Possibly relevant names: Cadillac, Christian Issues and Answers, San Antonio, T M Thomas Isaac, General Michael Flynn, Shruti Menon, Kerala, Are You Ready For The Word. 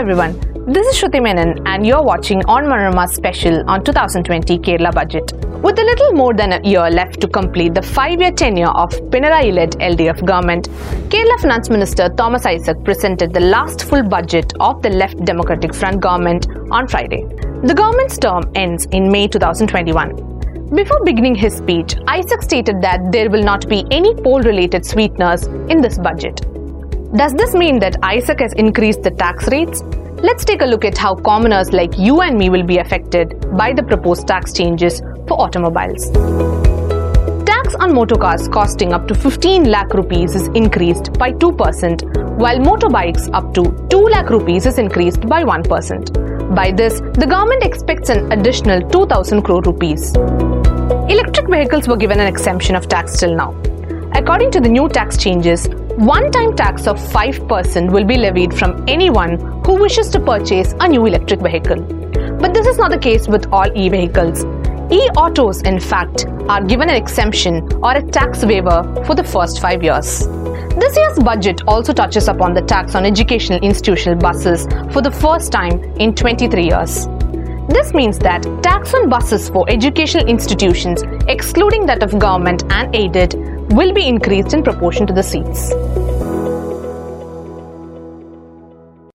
everyone, this is Shruti Menon and you're watching On Manorama's special on 2020 Kerala budget. With a little more than a year left to complete the 5-year tenure of Pinarayi-led LDF government, Kerala Finance Minister Thomas Isaac presented the last full budget of the Left Democratic Front government on Friday. The government's term ends in May 2021. Before beginning his speech, Isaac stated that there will not be any poll-related sweeteners in this budget. Does this mean that Isaac has increased the tax rates? Let's take a look at how commoners like you and me will be affected by the proposed tax changes for automobiles. Tax on motor cars costing up to 15 lakh rupees is increased by 2%, while motorbikes up to 2 lakh rupees is increased by 1%. By this, the government expects an additional 2,000 crore rupees. Electric vehicles were given an exemption of tax till now. According to the new tax changes, one-time tax of 5% will be levied from anyone who wishes to purchase a new electric vehicle. But this is not the case with all e-vehicles. E-autos, in fact, are given an exemption or a tax waiver for the first 5 years. This year's budget also touches upon the tax on educational institutional buses for the first time in 23 years. This means that tax on buses for educational institutions, excluding that of government and aided, will be increased in proportion to the seats.